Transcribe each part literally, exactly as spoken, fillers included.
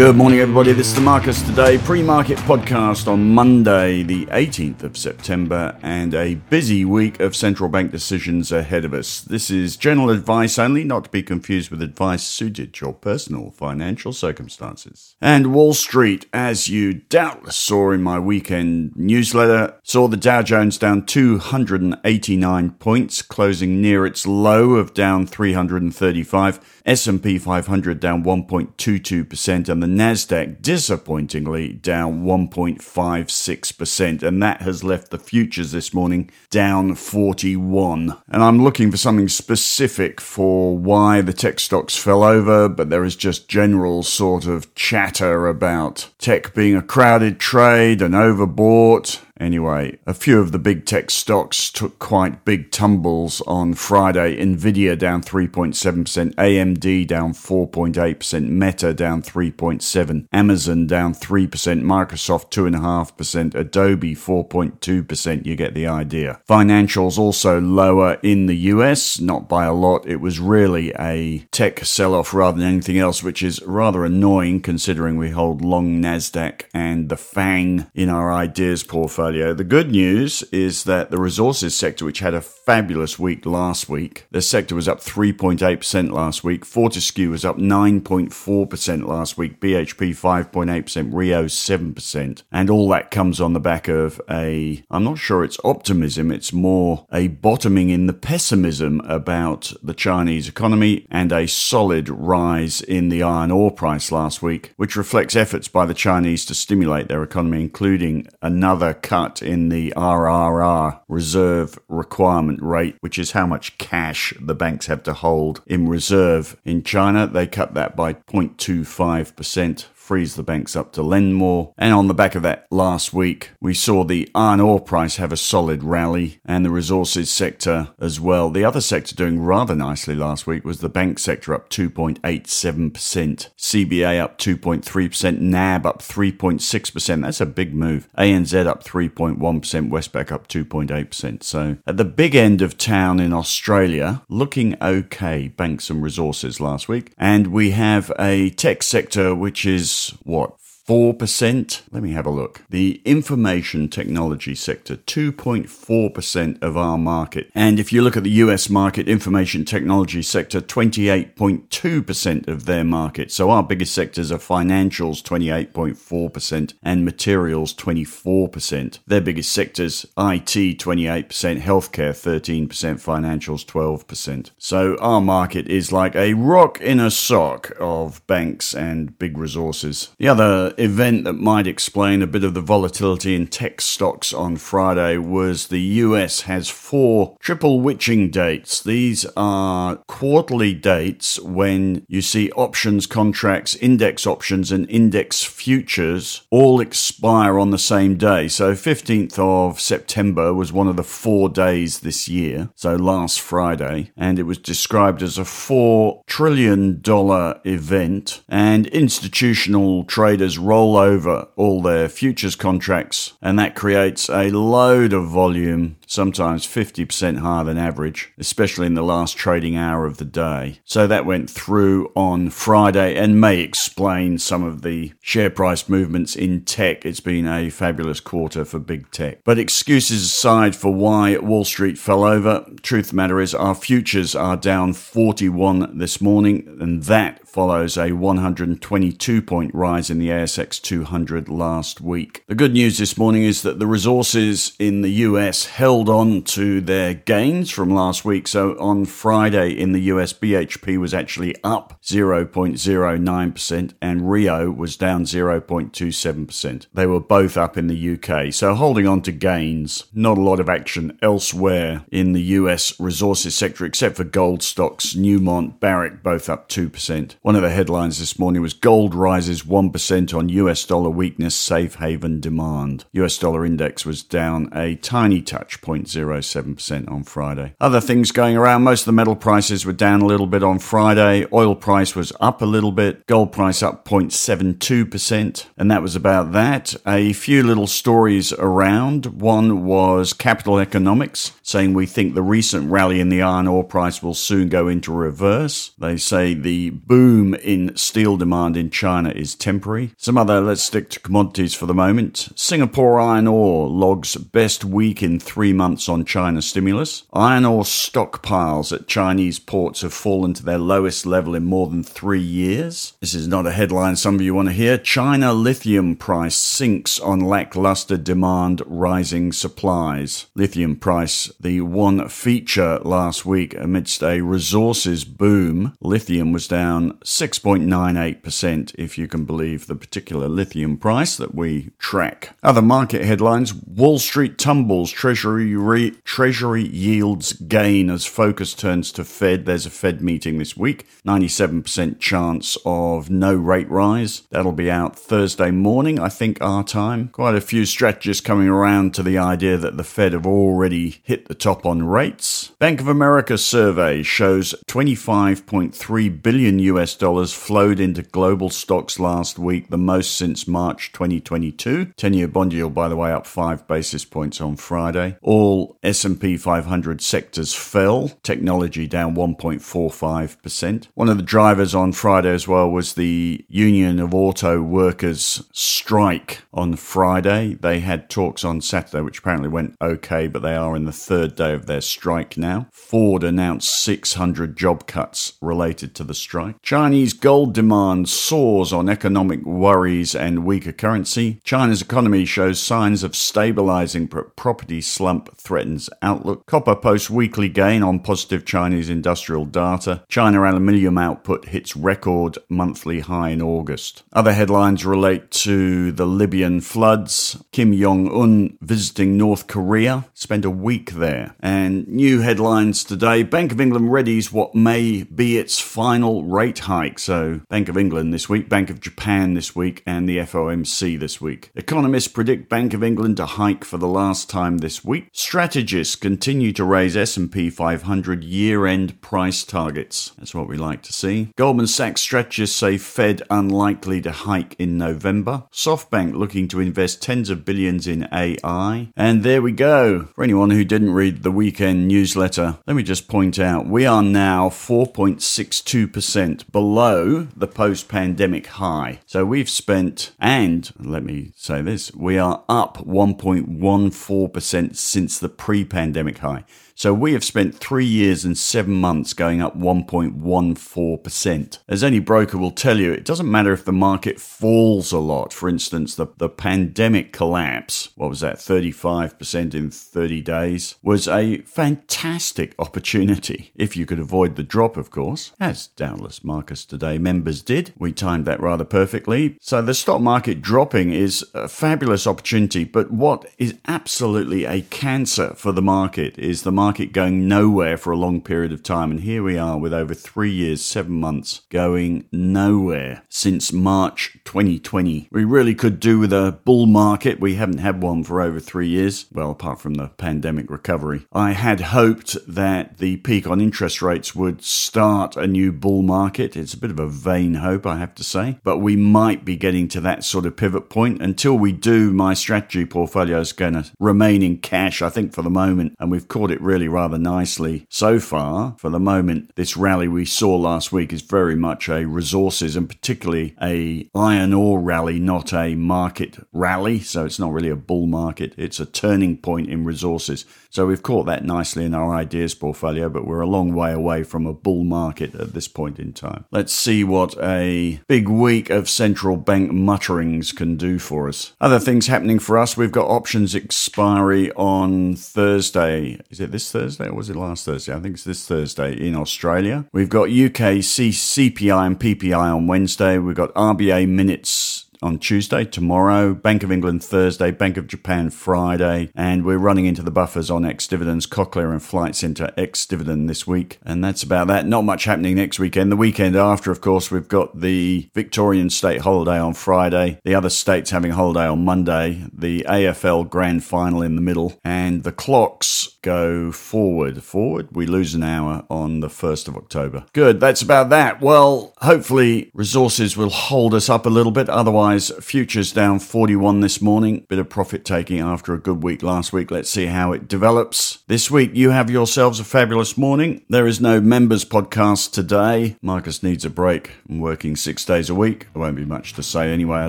Good morning, everybody. This is the Marcus Today pre-market podcast on Monday, the eighteenth of September, and a busy week of central bank decisions ahead of us. This is general advice only, not to be confused with advice suited to your personal financial circumstances. And Wall Street, as you doubtless saw in my weekend newsletter, saw the Dow Jones down two hundred eighty-nine points, closing near its low of down three hundred thirty-five, S and P five hundred down one point two two percent, and the NASDAQ disappointingly down one point five six percent, and that has left the futures this morning down forty-one. And I'm looking for something specific for why the tech stocks fell over, but there is just general sort of chatter about tech being a crowded trade and overbought. Anyway, a few of the big tech stocks took quite big tumbles on Friday. Nvidia down three point seven percent, A M D down four point eight percent, Meta down three point seven percent, Amazon down three percent, Microsoft two point five percent, Adobe four point two percent, you get the idea. Financials also lower in the U S, not by a lot. It was really a tech sell-off rather than anything else, which is rather annoying considering we hold long NASDAQ and the FANG in our ideas portfolio. The good news is that the resources sector, which had a fabulous week last week, the sector was up three point eight percent last week. Fortescue was up nine point four percent last week. B H P five point eight percent, Rio seven percent. And all that comes on the back of a, I'm not sure it's optimism, it's more a bottoming in the pessimism about the Chinese economy and a solid rise in the iron ore price last week, which reflects efforts by the Chinese to stimulate their economy, including another cut in the R R R reserve requirement rate, which is how much cash the banks have to hold in reserve in China. They cut that by zero point two five percent. Frees the banks up to lend more. And on the back of that last week, we saw the iron ore price have a solid rally and the resources sector as well. The other sector doing rather nicely last week was the bank sector up two point eight seven percent, C B A up two point three percent, N A B up three point six percent. That's a big move. A N Z up three point one percent, Westpac up two point eight percent. So at the big end of town in Australia, looking okay, banks and resources last week. And we have a tech sector which is what? four percent? Let me have a look. The information technology sector, two point four percent of our market. And if you look at the U S market, information technology sector, twenty-eight point two percent of their market. So our biggest sectors are financials, twenty-eight point four percent, and materials, twenty-four percent. Their biggest sectors, I T, twenty-eight percent, healthcare, thirteen percent, financials, twelve percent. So our market is like a rock in a sock of banks and big resources. The other event that might explain a bit of the volatility in tech stocks on Friday was the U S has four triple witching dates. These are quarterly dates when you see options contracts, index options and index futures all expire on the same day. So fifteenth of September was one of the four days this year, so last Friday, and it was described as a four trillion dollars event, and institutional traders roll over all their futures contracts, and that creates a load of volume, sometimes fifty percent higher than average, especially in the last trading hour of the day. So that went through on Friday and may explain some of the share price movements in tech. It's been a fabulous quarter for big tech. But excuses aside for why Wall Street fell over, truth of the matter is our futures are down forty-one this morning, and that follows a one hundred twenty-two point rise in the A S X two hundred last week. The good news this morning is that the resources in the U S held on to their gains from last week. So on Friday in the U S, B H P was actually up zero point zero nine percent and Rio was down zero point two seven percent. They were both up in the U K. So holding on to gains, not a lot of action elsewhere in the U S resources sector except for gold stocks, Newmont, Barrick, both up two percent. One of the headlines this morning was gold rises one percent on U S dollar weakness, safe haven demand. U S dollar index was down a tiny touch, one point zero seven percent on Friday. Other things going around, most of the metal prices were down a little bit on Friday. Oil price was up a little bit. Gold price up zero point seven two percent. And that was about that. A few little stories around. One was Capital Economics saying we think the recent rally in the iron ore price will soon go into reverse. They say the boom in steel demand in China is temporary. Some other, let's stick to commodities for the moment. Singapore iron ore logs best week in three months on China stimulus. Iron ore stockpiles at Chinese ports have fallen to their lowest level in more than three years. This is not a headline some of you want to hear. China lithium price sinks on lackluster demand, rising supplies. Lithium price, the one feature last week amidst a resources boom. Lithium was down six point nine eight percent, if you can believe the particular lithium price that we track. Other market headlines, Wall Street tumbles, Treasury re- Treasury yields gain as focus turns to Fed. There's a Fed meeting this week, ninety-seven percent chance of no rate rise. That'll be out Thursday morning, I think, our time. Quite a few strategists coming around to the idea that the Fed have already hit the top on rates. Bank of America survey shows twenty-five point three billion U S dollars flowed into global stocks last week, the most since March twenty twenty-two. ten-year bond yield, by the way, up five basis points on Friday. All S and P five hundred sectors fell. Technology down one point four five percent. One of the drivers on Friday as well was the Union of Auto Workers strike on Friday. They had talks on Saturday, which apparently went okay, but they are in the third day of their strike now. Ford announced six hundred job cuts related to the strike. Chinese gold demand soars on economic worries and weaker currency. China's economy shows signs of stabilizing, but property slump threatens outlook. Copper posts weekly gain on positive Chinese industrial data. China aluminium output hits record monthly high in August. Other headlines relate to the Libyan floods. Kim Jong-un visiting North Korea, spent a week there. And new headlines today, Bank of England readies what may be its final rate hike. So Bank of England this week, Bank of Japan this week, and the F O M C this week. Economists predict Bank of England to hike for the last time this week. Strategists continue to raise S and P five hundred year-end price targets. That's what we like to see. Goldman Sachs strategists say Fed unlikely to hike in November. SoftBank looking to invest tens of billions in A I. And there we go. For anyone who didn't read the weekend newsletter, let me just point out we are now four point six two percent below the post-pandemic high. So we've spent, and let me say this, we are up one point one four percent since the pre-pandemic high. So we have spent three years and seven months going up one point one four percent. As any broker will tell you, it doesn't matter if the market falls a lot. For instance, the, the pandemic collapse, what was that, thirty-five percent in thirty days, was a fantastic opportunity. If you could avoid the drop, of course, as doubtless Marcus Today members did. We timed that rather perfectly. So the stock market dropping is a fabulous opportunity, but what is absolutely a cancer for the market is the market market going nowhere for a long period of time, and here we are with over three years, seven months going nowhere since March twenty twenty. We really could do with a bull market. We haven't had one for over three years, well, apart from the pandemic recovery. I had hoped that the peak on interest rates would start a new bull market. It's a bit of a vain hope, I have to say, but we might be getting to that sort of pivot point. Until we do, my strategy portfolio is going to remain in cash, I think, for the moment, and we've caught it really rather nicely so far. For the moment, this rally we saw last week is very much a resources and particularly a iron ore rally, not a market rally. So it's not really a bull market. It's a turning point in resources. So we've caught that nicely in our ideas portfolio, but we're a long way away from a bull market at this point in time. Let's see what a big week of central bank mutterings can do for us. Other things happening for us, we've got options expiry on Thursday. Is it this Thursday or was it last Thursday? I think it's this Thursday in Australia. We've got U K C- CPI and P P I on Wednesday. We've got R B A minutes on Tuesday, tomorrow, Bank of England Thursday, Bank of Japan Friday, and we're running into the buffers on ex-dividends, Cochlear and Flight Centre ex-dividend this week. And that's about that. Not much happening next weekend. The weekend after, of course, we've got the Victorian state holiday on Friday, the other states having a holiday on Monday, the A F L Grand Final in the middle, and the clocks go forward. Forward, we lose an hour on the first of October. Good, that's about that. Well, hopefully resources will hold us up a little bit. Otherwise, futures down forty-one this morning. Bit of profit taking after a good week last week. Let's see how it develops. This week, you have yourselves a fabulous morning. There is no members podcast today. Marcus needs a break. I'm working six days a week. There won't be much to say anyway, I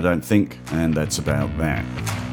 don't think. And that's about that.